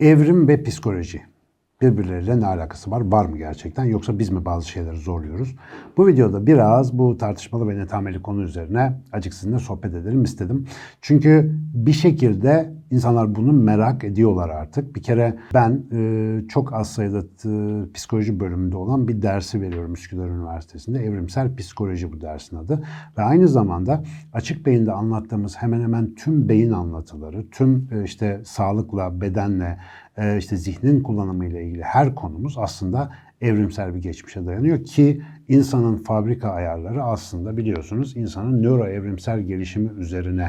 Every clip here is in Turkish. Evrim ve psikoloji birbirleriyle ne alakası var? Var mı gerçekten? Yoksa biz mi bazı şeyleri zorluyoruz? Bu videoda biraz bu tartışmalı ve netameli konu üzerine azıcık sizinle sohbet edelim istedim. Çünkü bir şekilde insanlar bunu merak ediyorlar artık. Bir kere ben çok az sayıda psikoloji bölümünde olan bir dersi veriyorum Üsküdar Üniversitesi'nde. Evrimsel Psikoloji bu dersin adı. Ve aynı zamanda açık beyinde anlattığımız hemen hemen tüm beyin anlatıları, tüm işte sağlıkla, bedenle, işte zihnin kullanımıyla ilgili her konumuz aslında evrimsel bir geçmişe dayanıyor ki insanın fabrika ayarları aslında biliyorsunuz insanın nöroevrimsel gelişimi üzerine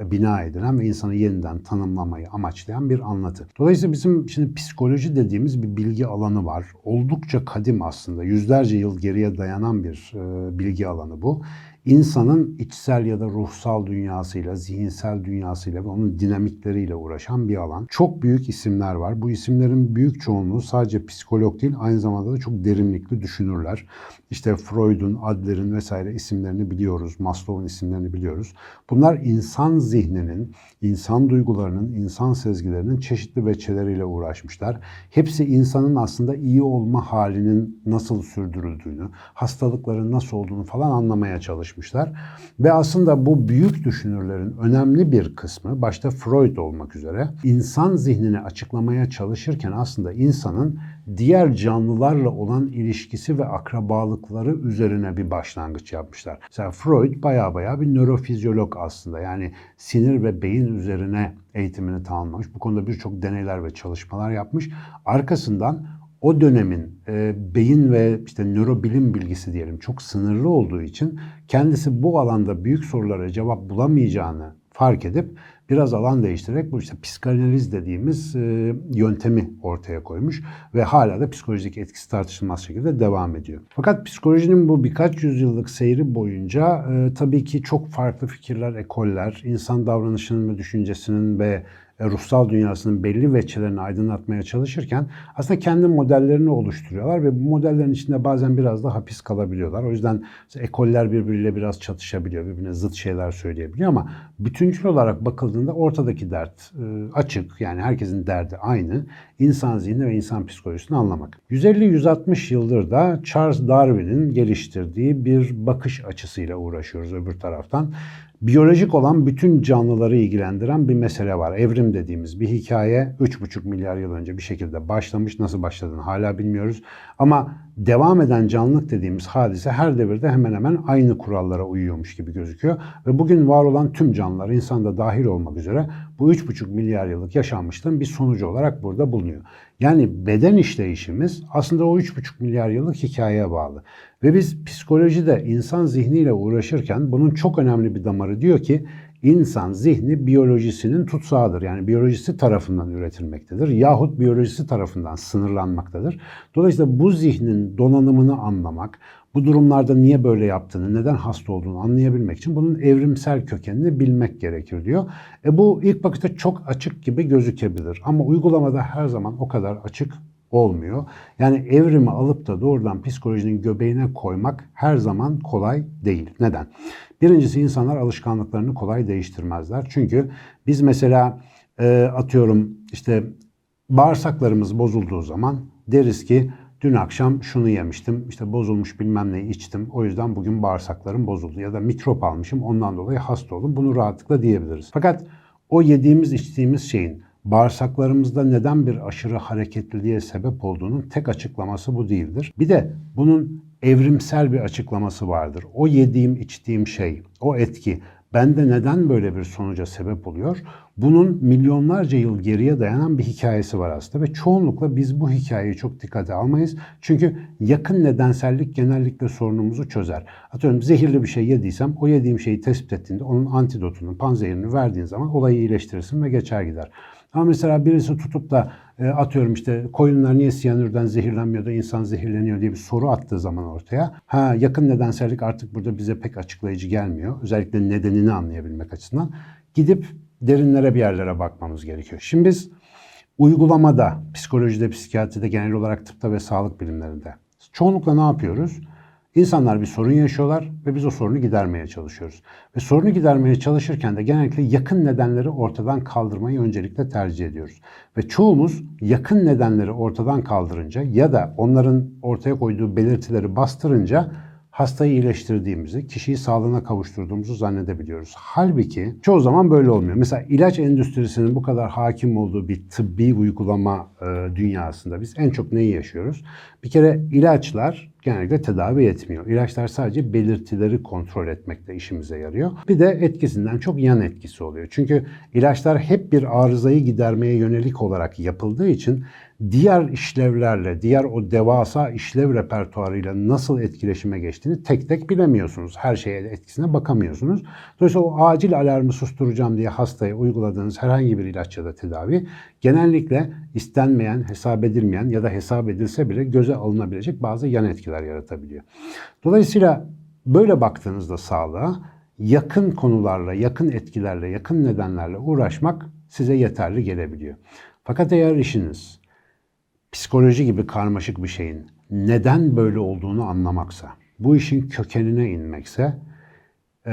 bina edilen ve insanı yeniden tanımlamayı amaçlayan bir anlatı. Dolayısıyla bizim şimdi psikoloji dediğimiz bir bilgi alanı var. Oldukça kadim aslında. Yüzlerce yıl geriye dayanan bir bilgi alanı bu. İnsanın içsel ya da ruhsal dünyasıyla, zihinsel dünyasıyla ve onun dinamikleriyle uğraşan bir alan. Çok büyük isimler var. Bu isimlerin büyük çoğunluğu sadece psikolog değil, aynı zamanda da çok derinlikli düşünürler. İşte Freud'un, Adler'in vesaire isimlerini biliyoruz, Maslow'un isimlerini biliyoruz. Bunlar insan zihninin, insan duygularının, insan sezgilerinin çeşitli veçeleriyle uğraşmışlar. Hepsi insanın aslında iyi olma halinin nasıl sürdürüldüğünü, hastalıkların nasıl olduğunu falan anlamaya çalışmışlar. Ve aslında bu büyük düşünürlerin önemli bir kısmı, başta Freud olmak üzere, insan zihnini açıklamaya çalışırken aslında insanın diğer canlılarla olan ilişkisi ve akrabalıkları üzerine bir başlangıç yapmışlar. Mesela Freud baya bir nörofizyolog aslında. Yani sinir ve beyin üzerine eğitimini tamamlamış. Bu konuda birçok deneyler ve çalışmalar yapmış. Arkasından o dönemin beyin ve işte nörobilim bilgisi diyelim çok sınırlı olduğu için kendisi bu alanda büyük sorulara cevap bulamayacağını fark edip biraz alan değiştirerek bu işte psikanaliz dediğimiz yöntemi ortaya koymuş ve hala da psikolojideki etkisi tartışılmaz şekilde devam ediyor. Fakat psikolojinin bu birkaç yüzyıllık seyri boyunca tabii ki çok farklı fikirler, ekoller, insan davranışının ve düşüncesinin ve ruhsal dünyasının belli veçelerini aydınlatmaya çalışırken aslında kendi modellerini oluşturuyorlar ve bu modellerin içinde bazen biraz da hapis kalabiliyorlar. O yüzden ekoller birbiriyle biraz çatışabiliyor, birbirine zıt şeyler söyleyebiliyor ama bütüncül olarak bakıldığında ortadaki dert açık. Yani herkesin derdi aynı. İnsan zihni ve insan psikolojisini anlamak. 150-160 yıldır da Charles Darwin'in geliştirdiği bir bakış açısıyla uğraşıyoruz öbür taraftan. Biyolojik olan bütün canlıları ilgilendiren bir mesele var. Evrim dediğimiz bir hikaye 3,5 milyar yıl önce bir şekilde başlamış. Nasıl başladığını hala bilmiyoruz. Ama devam eden canlılık dediğimiz hadise her devirde hemen hemen aynı kurallara uyuyormuş gibi gözüküyor. Ve bugün var olan tüm canlılar, insan da dahil olmak üzere bu 3,5 milyar yıllık yaşanmışlığın bir sonucu olarak burada bulunuyor. Yani beden işleyişimiz aslında o 3,5 milyar yıllık hikayeye bağlı. Ve biz psikolojide insan zihniyle uğraşırken bunun çok önemli bir damarı diyor ki insan zihni biyolojisinin tutsağıdır. Yani biyolojisi tarafından üretilmektedir yahut biyolojisi tarafından sınırlanmaktadır. Dolayısıyla bu zihnin donanımını anlamak, bu durumlarda niye böyle yaptığını, neden hasta olduğunu anlayabilmek için bunun evrimsel kökenini bilmek gerekir diyor. Bu ilk bakışta çok açık gibi gözükebilir ama uygulamada her zaman o kadar açık olmuyor. Yani evrimi alıp da doğrudan psikolojinin göbeğine koymak her zaman kolay değil. Neden? Birincisi insanlar alışkanlıklarını kolay değiştirmezler. Çünkü biz mesela atıyorum işte bağırsaklarımız bozulduğu zaman deriz ki dün akşam şunu yemiştim, işte bozulmuş bilmem neyi içtim, o yüzden bugün bağırsaklarım bozuldu ya da mikrop almışım ondan dolayı hasta oldum. Bunu rahatlıkla diyebiliriz. Fakat o yediğimiz içtiğimiz şeyin bağırsaklarımızda neden bir aşırı hareketliliğe sebep olduğunun tek açıklaması bu değildir. Bir de bunun evrimsel bir açıklaması vardır. O yediğim, içtiğim şey, o etki bende neden böyle bir sonuca sebep oluyor? Bunun milyonlarca yıl geriye dayanan bir hikayesi var aslında ve çoğunlukla biz bu hikayeyi çok dikkate almayız. Çünkü yakın nedensellik genellikle sorunumuzu çözer. Atıyorum zehirli bir şey yediysem o yediğim şeyi tespit ettiğinde onun antidotunu, panzehirini verdiğin zaman olayı iyileştirirsin ve geçer gider. Ama mesela birisi tutup da atıyorum işte koyunlar niye siyanürden zehirlenmiyor da insan zehirleniyor diye bir soru attığı zaman ortaya yakın nedensellik artık burada bize pek açıklayıcı gelmiyor. Özellikle nedenini anlayabilmek açısından. gidip derinlere, bir yerlere bakmamız gerekiyor. Şimdi biz uygulamada, psikolojide, psikiyatride, genel olarak tıpta ve sağlık bilimlerinde çoğunlukla ne yapıyoruz? İnsanlar bir sorun yaşıyorlar ve biz o sorunu gidermeye çalışıyoruz. Ve sorunu gidermeye çalışırken de genellikle yakın nedenleri ortadan kaldırmayı öncelikle tercih ediyoruz. Ve çoğumuz yakın nedenleri ortadan kaldırınca ya da onların ortaya koyduğu belirtileri bastırınca hastayı iyileştirdiğimizi, kişiyi sağlığına kavuşturduğumuzu zannedebiliyoruz. Halbuki çoğu zaman böyle olmuyor. Mesela ilaç endüstrisinin bu kadar hakim olduğu bir tıbbi uygulama dünyasında biz en çok neyi yaşıyoruz? Bir kere ilaçlar genellikle tedavi etmiyor. İlaçlar sadece belirtileri kontrol etmekte işimize yarıyor. Bir de etkisinden çok yan etkisi oluyor. Çünkü ilaçlar hep bir arızayı gidermeye yönelik olarak yapıldığı için diğer işlevlerle, diğer o devasa işlev repertuarıyla nasıl etkileşime geçtiğini tek tek bilemiyorsunuz. Her şeye, etkisine bakamıyorsunuz. Dolayısıyla o acil alarmı susturacağım diye hastaya uyguladığınız herhangi bir ilaç ya da tedavi genellikle istenmeyen, hesap edilmeyen ya da hesap edilse bile göze alınabilecek bazı yan etkiler yaratabiliyor. Dolayısıyla böyle baktığınızda sağlığa yakın konularla, yakın etkilerle, yakın nedenlerle uğraşmak size yeterli gelebiliyor. Fakat eğer işiniz psikoloji gibi karmaşık bir şeyin neden böyle olduğunu anlamaksa, bu işin kökenine inmekse,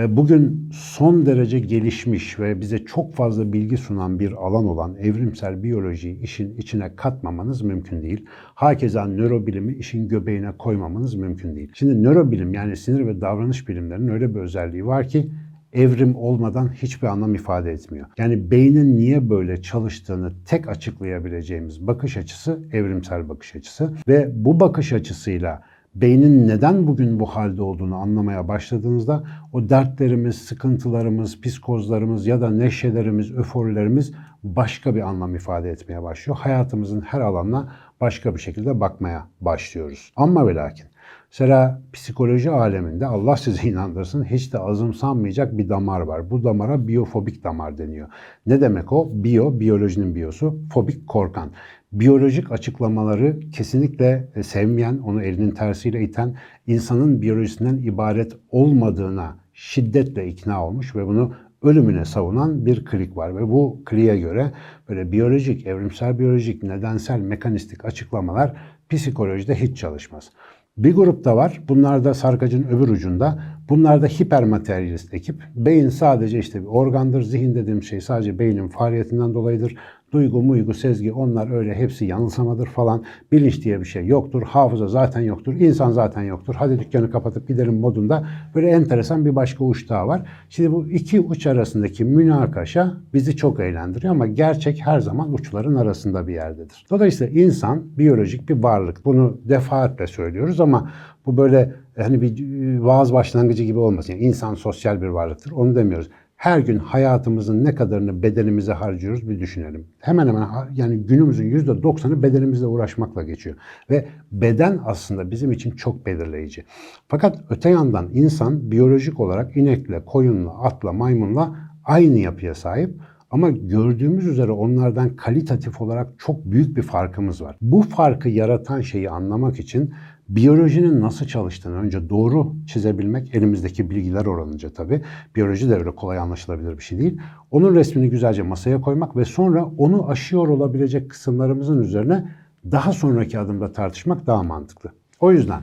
bugün son derece gelişmiş ve bize çok fazla bilgi sunan bir alan olan evrimsel biyolojiyi işin içine katmamanız mümkün değil. Hakeza nörobilimi işin göbeğine koymamanız mümkün değil. Şimdi nörobilim, yani sinir ve davranış bilimlerinin öyle bir özelliği var ki evrim olmadan hiçbir anlam ifade etmiyor. Yani beynin niye böyle çalıştığını tek açıklayabileceğimiz bakış açısı evrimsel bakış açısı ve bu bakış açısıyla beynin neden bugün bu halde olduğunu anlamaya başladığınızda o dertlerimiz, sıkıntılarımız, psikozlarımız ya da neşelerimiz, öforilerimiz başka bir anlam ifade etmeye başlıyor. Hayatımızın her alanına başka bir şekilde bakmaya başlıyoruz. Ama ve lakin mesela psikoloji aleminde, Allah sizi inandırsın, hiç de azımsanmayacak bir damar var. Bu damara biyofobik damar deniyor. Ne demek o? Biyo, biyolojinin biyosu, fobik, korkan. Biyolojik açıklamaları kesinlikle sevmeyen, onu elinin tersiyle iten, insanın biyolojisinden ibaret olmadığına şiddetle ikna olmuş ve bunu ölümüne savunan bir klik var. Ve bu kliğe göre böyle biyolojik, evrimsel biyolojik, nedensel, mekanistik açıklamalar psikolojide hiç çalışmaz. Bir grup da var. Bunlar da sarkacın öbür ucunda. Bunlar da hipermateryalist ekip. Beyin sadece işte bir organdır. Zihin dediğim şey sadece beynin faaliyetinden dolayıdır. Duygu, muygu, sezgi, onlar öyle hepsi yanılsamadır falan. Bilinç diye bir şey yoktur. Hafıza zaten yoktur. İnsan zaten yoktur. Hadi dükkanı kapatıp gidelim modunda. Böyle enteresan bir başka uç daha var. Şimdi bu iki uç arasındaki münakaşa bizi çok eğlendiriyor ama gerçek her zaman uçların arasında bir yerdedir. Dolayısıyla insan biyolojik bir varlık. Bunu defaatle söylüyoruz ama bu böyle hani bir vaaz başlangıcı gibi olmasın. Yani insan sosyal bir varlıktır. Onu demiyoruz. Her gün hayatımızın ne kadarını bedenimize harcıyoruz bir düşünelim. Hemen hemen yani günümüzün %90'ı bedenimizle uğraşmakla geçiyor. Ve beden aslında bizim için çok belirleyici. Fakat öte yandan insan biyolojik olarak inekle, koyunla, atla, maymunla aynı yapıya sahip. Ama gördüğümüz üzere onlardan kalitatif olarak çok büyük bir farkımız var. Bu farkı yaratan şeyi anlamak için biyolojinin nasıl çalıştığını önce doğru çizebilmek, elimizdeki bilgiler oranınca tabii, biyoloji de öyle kolay anlaşılabilir bir şey değil. Onun resmini güzelce masaya koymak ve sonra onu aşıyor olabilecek kısımlarımızın üzerine daha sonraki adımda tartışmak daha mantıklı. O yüzden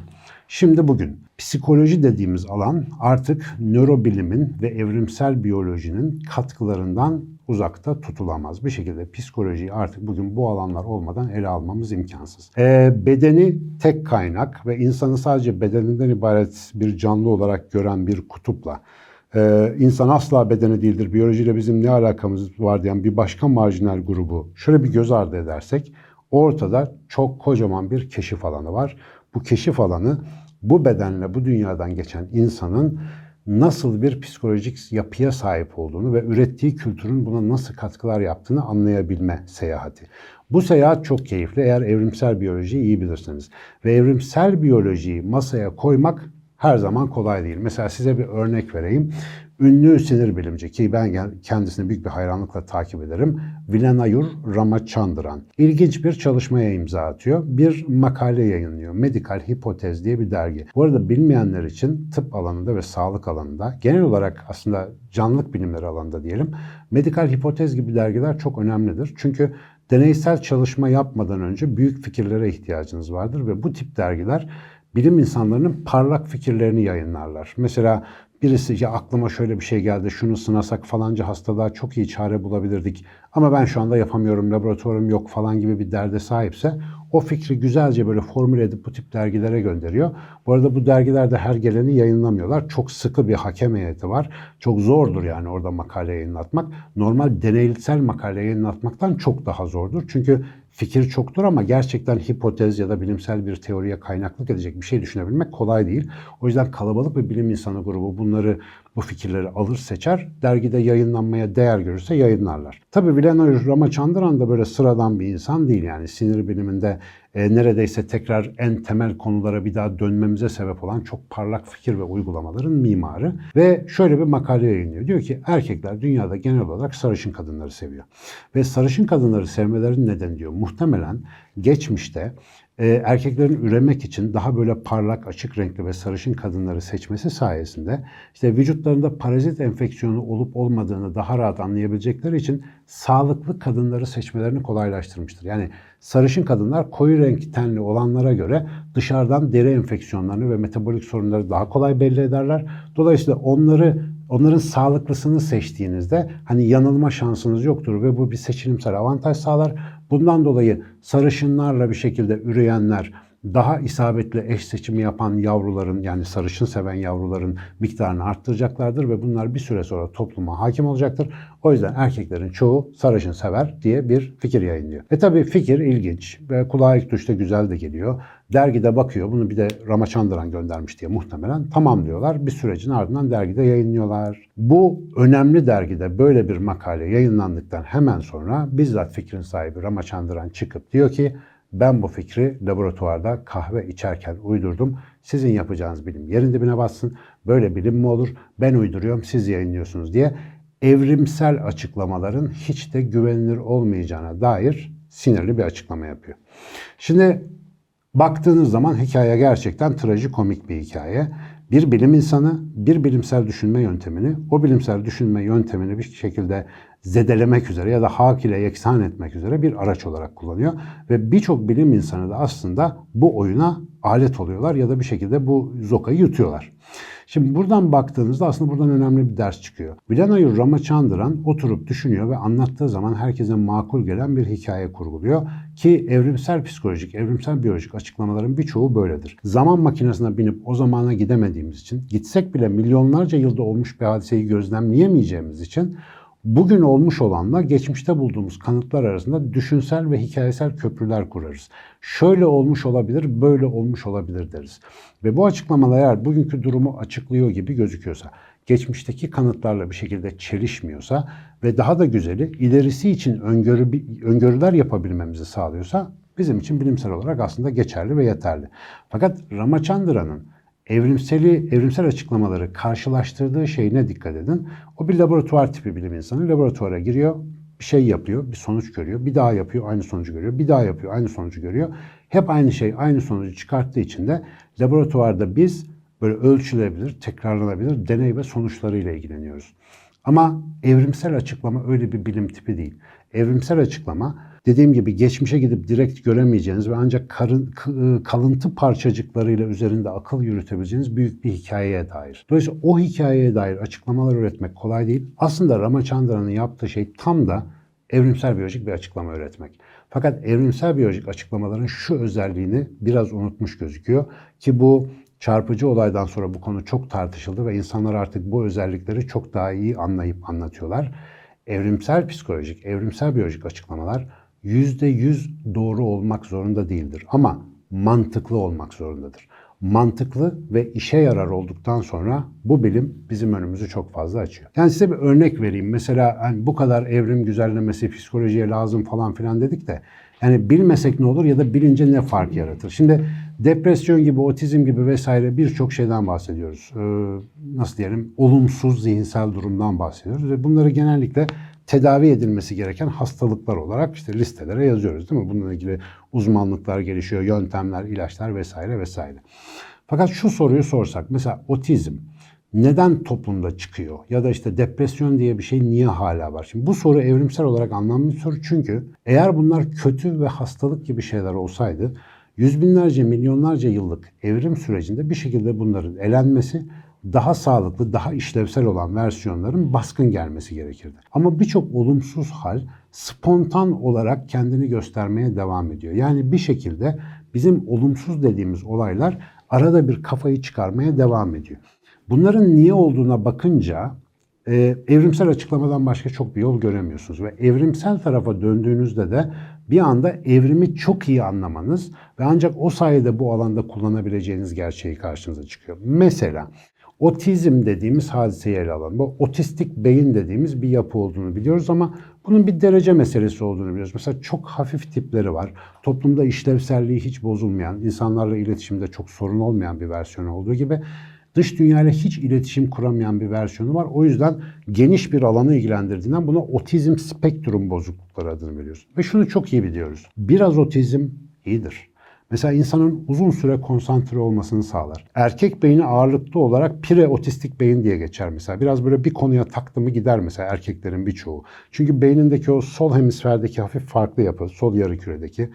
şimdi bugün psikoloji dediğimiz alan artık nörobilimin ve evrimsel biyolojinin katkılarından uzakta tutulamaz. Bir şekilde psikolojiyi artık bugün bu alanlar olmadan ele almamız imkansız. Bedeni tek kaynak ve insanı sadece bedeninden ibaret bir canlı olarak gören bir kutupla, insan asla bedeni değildir, biyolojiyle bizim ne alakamız var diyen bir başka marjinal grubu şöyle bir göz ardı edersek, ortada çok kocaman bir keşif alanı var. Bu keşif alanı bu bedenle bu dünyadan geçen insanın nasıl bir psikolojik yapıya sahip olduğunu ve ürettiği kültürün buna nasıl katkılar yaptığını anlayabilme seyahati. Bu seyahat çok keyifli eğer evrimsel biyolojiyi iyi bilirseniz. Ve evrimsel biyolojiyi masaya koymak her zaman kolay değil. Mesela size bir örnek vereyim. ünlü sinir bilimci ki ben kendisini büyük bir hayranlıkla takip ederim, Vilayanur Ramachandran ilginç bir çalışmaya imza atıyor. Bir makale yayınlıyor. Medical Hypothesis diye bir dergi. Bu arada bilmeyenler için tıp alanında ve sağlık alanında, genel olarak aslında canlılık bilimleri alanında diyelim, Medical Hypothesis gibi dergiler çok önemlidir. Çünkü deneysel çalışma yapmadan önce büyük fikirlere ihtiyacınız vardır ve bu tip dergiler bilim insanlarının parlak fikirlerini yayınlarlar. Mesela birisi ya aklıma şöyle bir şey geldi, şunu sınasak falanca hastalığa çok iyi çare bulabilirdik ama ben şu anda yapamıyorum, laboratuvarım yok falan gibi bir derde sahipse o fikri güzelce böyle formüle edip bu tip dergilere gönderiyor. Bu arada bu dergilerde her geleni yayınlamıyorlar. Çok sıkı bir hakem heyeti var. Çok zordur yani orada makale yayınlatmak. Normal deneysel makale yayınlatmaktan çok daha zordur. Çünkü fikir çoktur ama gerçekten hipotez ya da bilimsel bir teoriye kaynaklık edecek bir şey düşünebilmek kolay değil. O yüzden kalabalık bir bilim insanı grubu bu fikirleri alır, seçer, dergide yayınlanmaya değer görürse yayınlarlar. Tabii Vilayanur Ramachandran da böyle sıradan bir insan değil yani. Sinir biliminde neredeyse tekrar en temel konulara bir daha dönmemize sebep olan çok parlak fikir ve uygulamaların mimarı ve şöyle bir makale yayınlıyor. Diyor ki erkekler dünyada genel olarak sarışın kadınları seviyor ve sarışın kadınları sevmelerinin nedeni diyor muhtemelen geçmişte erkeklerin üremek için daha böyle parlak, açık renkli ve sarışın kadınları seçmesi sayesinde işte vücutlarında parazit enfeksiyonu olup olmadığını daha rahat anlayabilecekleri için sağlıklı kadınları seçmelerini kolaylaştırmıştır. Yani sarışın kadınlar koyu renk tenli olanlara göre dışarıdan deri enfeksiyonlarını ve metabolik sorunları daha kolay belli ederler. Dolayısıyla onların sağlıklısını seçtiğinizde hani yanılma şansınız yoktur ve bu bir seçilimsel avantaj sağlar. Bundan dolayı sarışınlarla bir şekilde üreyenler daha isabetli eş seçimi yapan yavruların, yani sarışın seven yavruların miktarını arttıracaklardır ve bunlar bir süre sonra topluma hakim olacaktır. O yüzden erkeklerin çoğu sarışın sever diye bir fikir yayınlıyor. Tabii fikir ilginç ve kulağa ilk duşta güzel de geliyor. Dergide bakıyor, bunu bir de Ramachandran göndermiş diye muhtemelen tamam diyorlar. Bir sürecin ardından dergide yayınlıyorlar. Bu önemli dergide böyle bir makale yayınlandıktan hemen sonra bizzat fikrin sahibi Ramachandran çıkıp diyor ki ben bu fikri laboratuvarda kahve içerken uydurdum. Sizin yapacağınız bilim yerin dibine bassın. Böyle bilim mi olur? Ben uyduruyorum, siz yayınlıyorsunuz diye evrimsel açıklamaların hiç de güvenilir olmayacağına dair sinirli bir açıklama yapıyor. Şimdi baktığınız zaman hikaye gerçekten trajikomik bir hikaye. Bir bilim insanı bir bilimsel düşünme yöntemini, o bilimsel düşünme yöntemini bir şekilde zedelemek üzere ya da hak ile yeksan etmek üzere bir araç olarak kullanıyor. Ve birçok bilim insanı da aslında bu oyuna alet oluyorlar ya da bir şekilde bu zokayı yutuyorlar. Şimdi buradan baktığınızda aslında buradan önemli bir ders çıkıyor. Vilayanur Ramachandran oturup düşünüyor ve anlattığı zaman herkese makul gelen bir hikaye kurguluyor. Ki evrimsel psikolojik, evrimsel biyolojik açıklamaların birçoğu böyledir. Zaman makinesine binip o zamana gidemediğimiz için, gitsek bile milyonlarca yılda olmuş bir hadiseyi gözlemleyemeyeceğimiz için bugün olmuş olanla geçmişte bulduğumuz kanıtlar arasında düşünsel ve hikayesel köprüler kurarız. Şöyle olmuş olabilir, böyle olmuş olabilir deriz. Ve bu açıklamalar eğer bugünkü durumu açıklıyor gibi gözüküyorsa, geçmişteki kanıtlarla bir şekilde çelişmiyorsa ve daha da güzeli ilerisi için öngörüler yapabilmemizi sağlıyorsa bizim için bilimsel olarak aslında geçerli ve yeterli. Fakat Ramachandran'ın evrimsel açıklamaları karşılaştırdığı şeyine dikkat edin. O bir laboratuvar tipi bilim insanı. Laboratuvara giriyor, bir şey yapıyor, bir sonuç görüyor. Bir daha yapıyor, aynı sonucu görüyor. Bir daha yapıyor, aynı sonucu görüyor. Hep aynı şey, aynı sonucu çıkarttığı için de laboratuvarda biz böyle ölçülebilir, tekrarlanabilir deney ve sonuçlarıyla ilgileniyoruz. Ama evrimsel açıklama öyle bir bilim tipi değil. Evrimsel açıklama dediğim gibi geçmişe gidip direkt göremeyeceğiniz ve ancak kalıntı parçacıklarıyla üzerinde akıl yürütebileceğiniz büyük bir hikayeye dair. Dolayısıyla o hikayeye dair açıklamalar üretmek kolay değil. Aslında Ramachandran'ın yaptığı şey tam da evrimsel biyolojik bir açıklama üretmek. Fakat evrimsel biyolojik açıklamaların şu özelliğini biraz unutmuş gözüküyor ki bu çarpıcı olaydan sonra bu konu çok tartışıldı ve insanlar artık bu özellikleri çok daha iyi anlayıp anlatıyorlar. Evrimsel psikolojik, evrimsel biyolojik açıklamalar %100 doğru olmak zorunda değildir ama mantıklı olmak zorundadır. Mantıklı ve işe yarar olduktan sonra bu bilim bizim önümüzü çok fazla açıyor. Yani size bir örnek vereyim. Mesela hani bu kadar evrim güzellemesi psikolojiye lazım falan filan dedik de Yani bilmesek ne olur ya da bilince ne fark yaratır? Şimdi depresyon gibi, otizm gibi vesaire birçok şeyden bahsediyoruz. Nasıl diyelim? Olumsuz zihinsel durumdan bahsediyoruz ve bunları genellikle tedavi edilmesi gereken hastalıklar olarak işte listelere yazıyoruz, değil mi? Bununla ilgili uzmanlıklar gelişiyor, yöntemler, ilaçlar vesaire vesaire. Fakat şu soruyu sorsak, mesela otizm neden toplumda çıkıyor? Ya da işte depresyon diye bir şey niye hala var? Şimdi bu soru evrimsel olarak anlamlı bir soru, çünkü eğer bunlar kötü ve hastalık gibi şeyler olsaydı, yüz binlerce, milyonlarca yıllık evrim sürecinde bir şekilde bunların elenmesi, daha sağlıklı, daha işlevsel olan versiyonların baskın gelmesi gerekirdi. Ama birçok olumsuz hal spontan olarak kendini göstermeye devam ediyor. Yani bir şekilde bizim olumsuz dediğimiz olaylar arada bir kafayı çıkarmaya devam ediyor. Bunların niye olduğuna bakınca evrimsel açıklamadan başka çok bir yol göremiyorsunuz. Ve evrimsel tarafa döndüğünüzde de bir anda evrimi çok iyi anlamanız ve ancak o sayede bu alanda kullanabileceğiniz gerçeği karşınıza çıkıyor. Mesela otizm dediğimiz hadiseyi ele alalım. Bu otistik beyin dediğimiz bir yapı olduğunu biliyoruz ama bunun bir derece meselesi olduğunu biliyoruz. Mesela çok hafif tipleri var. Toplumda işlevselliği hiç bozulmayan, insanlarla iletişimde çok sorun olmayan bir versiyonu olduğu gibi dış dünyayla hiç iletişim kuramayan bir versiyonu var. O yüzden geniş bir alanı ilgilendirdiğinden buna otizm spektrum bozuklukları adını veriyoruz. Ve şunu çok iyi biliyoruz. Biraz otizm iyidir. Mesela insanın uzun süre konsantre olmasını sağlar. Erkek beyni ağırlıklı olarak preotistik beyin diye geçer mesela. Biraz böyle bir konuya taktı mı gider mesela erkeklerin birçoğu. Çünkü beynindeki o sol hemisferdeki hafif farklı yapı, sol yarıküredeki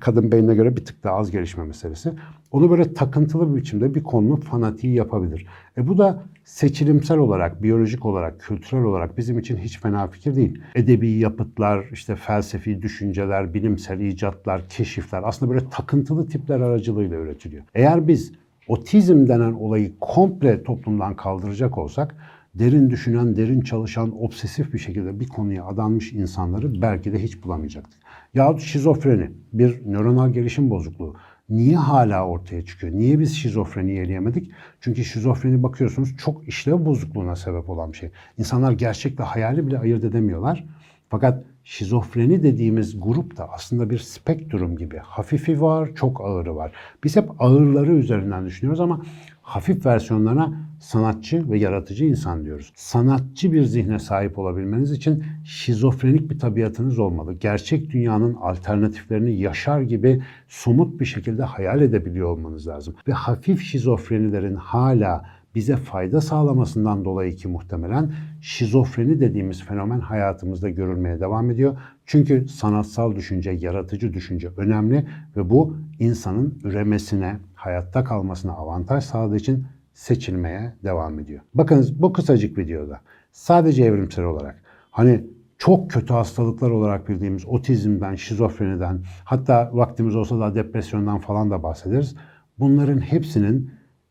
kadın beynine göre bir tık daha az gelişme meselesi. Onu böyle takıntılı bir biçimde bir konunun fanatiği yapabilir. Bu da seçilimsel olarak, biyolojik olarak, kültürel olarak bizim için hiç fena fikir değil. Edebi yapıtlar, işte felsefi düşünceler, bilimsel icatlar, keşifler aslında böyle takıntılı tipler aracılığıyla üretiliyor. Eğer biz otizm denen olayı komple toplumdan kaldıracak olsak, derin düşünen, derin çalışan, obsesif bir şekilde bir konuya adanmış insanları belki de hiç bulamayacaktık. Yahut şizofreni, bir nöronal gelişim bozukluğu. Niye hala ortaya çıkıyor? Niye biz şizofreniyi eleyemedik? Çünkü şizofreni bakıyorsunuz çok işlev bozukluğuna sebep olan bir şey. İnsanlar gerçekle hayali bile ayırt edemiyorlar. Fakat şizofreni dediğimiz grup da aslında bir spektrum gibi. Hafifi var, çok ağırı var. Biz hep ağırları üzerinden düşünüyoruz ama hafif versiyonlarına sanatçı ve yaratıcı insan diyoruz. Sanatçı bir zihne sahip olabilmeniz için şizofrenik bir tabiatınız olmalı. Gerçek dünyanın alternatiflerini yaşar gibi somut bir şekilde hayal edebiliyor olmanız lazım. Ve hafif şizofrenilerin hala bize fayda sağlamasından dolayı ki muhtemelen şizofreni dediğimiz fenomen hayatımızda görülmeye devam ediyor. Çünkü sanatsal düşünce, yaratıcı düşünce önemli ve bu insanın üremesine, hayatta kalmasına avantaj sağladığı için seçilmeye devam ediyor. Bakınız bu kısacık videoda sadece evrimsel olarak hani çok kötü hastalıklar olarak bildiğimiz otizmden, şizofreniden, hatta vaktimiz olsa da depresyondan falan da bahsederiz. Bunların hepsinin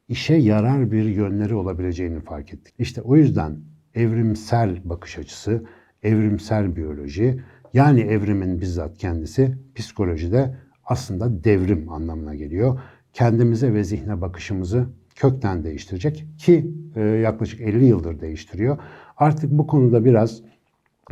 işe yarar bir yönleri olabileceğini fark ettik. İşte o yüzden evrimsel bakış açısı, evrimsel biyoloji, yani evrimin bizzat kendisi psikolojide aslında devrim anlamına geliyor. Kendimize ve zihne bakışımızı kökten değiştirecek ki yaklaşık 50 yıldır değiştiriyor. Artık bu konuda biraz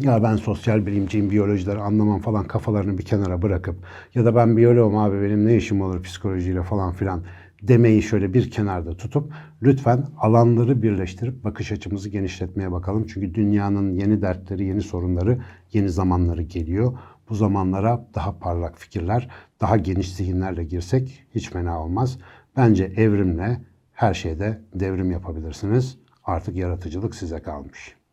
ya ben sosyal bilimciyim, biyolojileri anlamam falan kafalarını bir kenara bırakıp ya da ben biyoloğum abi benim ne işim olur psikolojiyle falan filan demeyi şöyle bir kenarda tutup lütfen alanları birleştirip bakış açımızı genişletmeye bakalım. Çünkü dünyanın yeni dertleri, yeni sorunları, yeni zamanları geliyor. Bu zamanlara daha parlak fikirler, daha geniş zihinlerle girsek hiç fena olmaz. Bence evrimle her şeyde devrim yapabilirsiniz. Artık yaratıcılık size kalmış.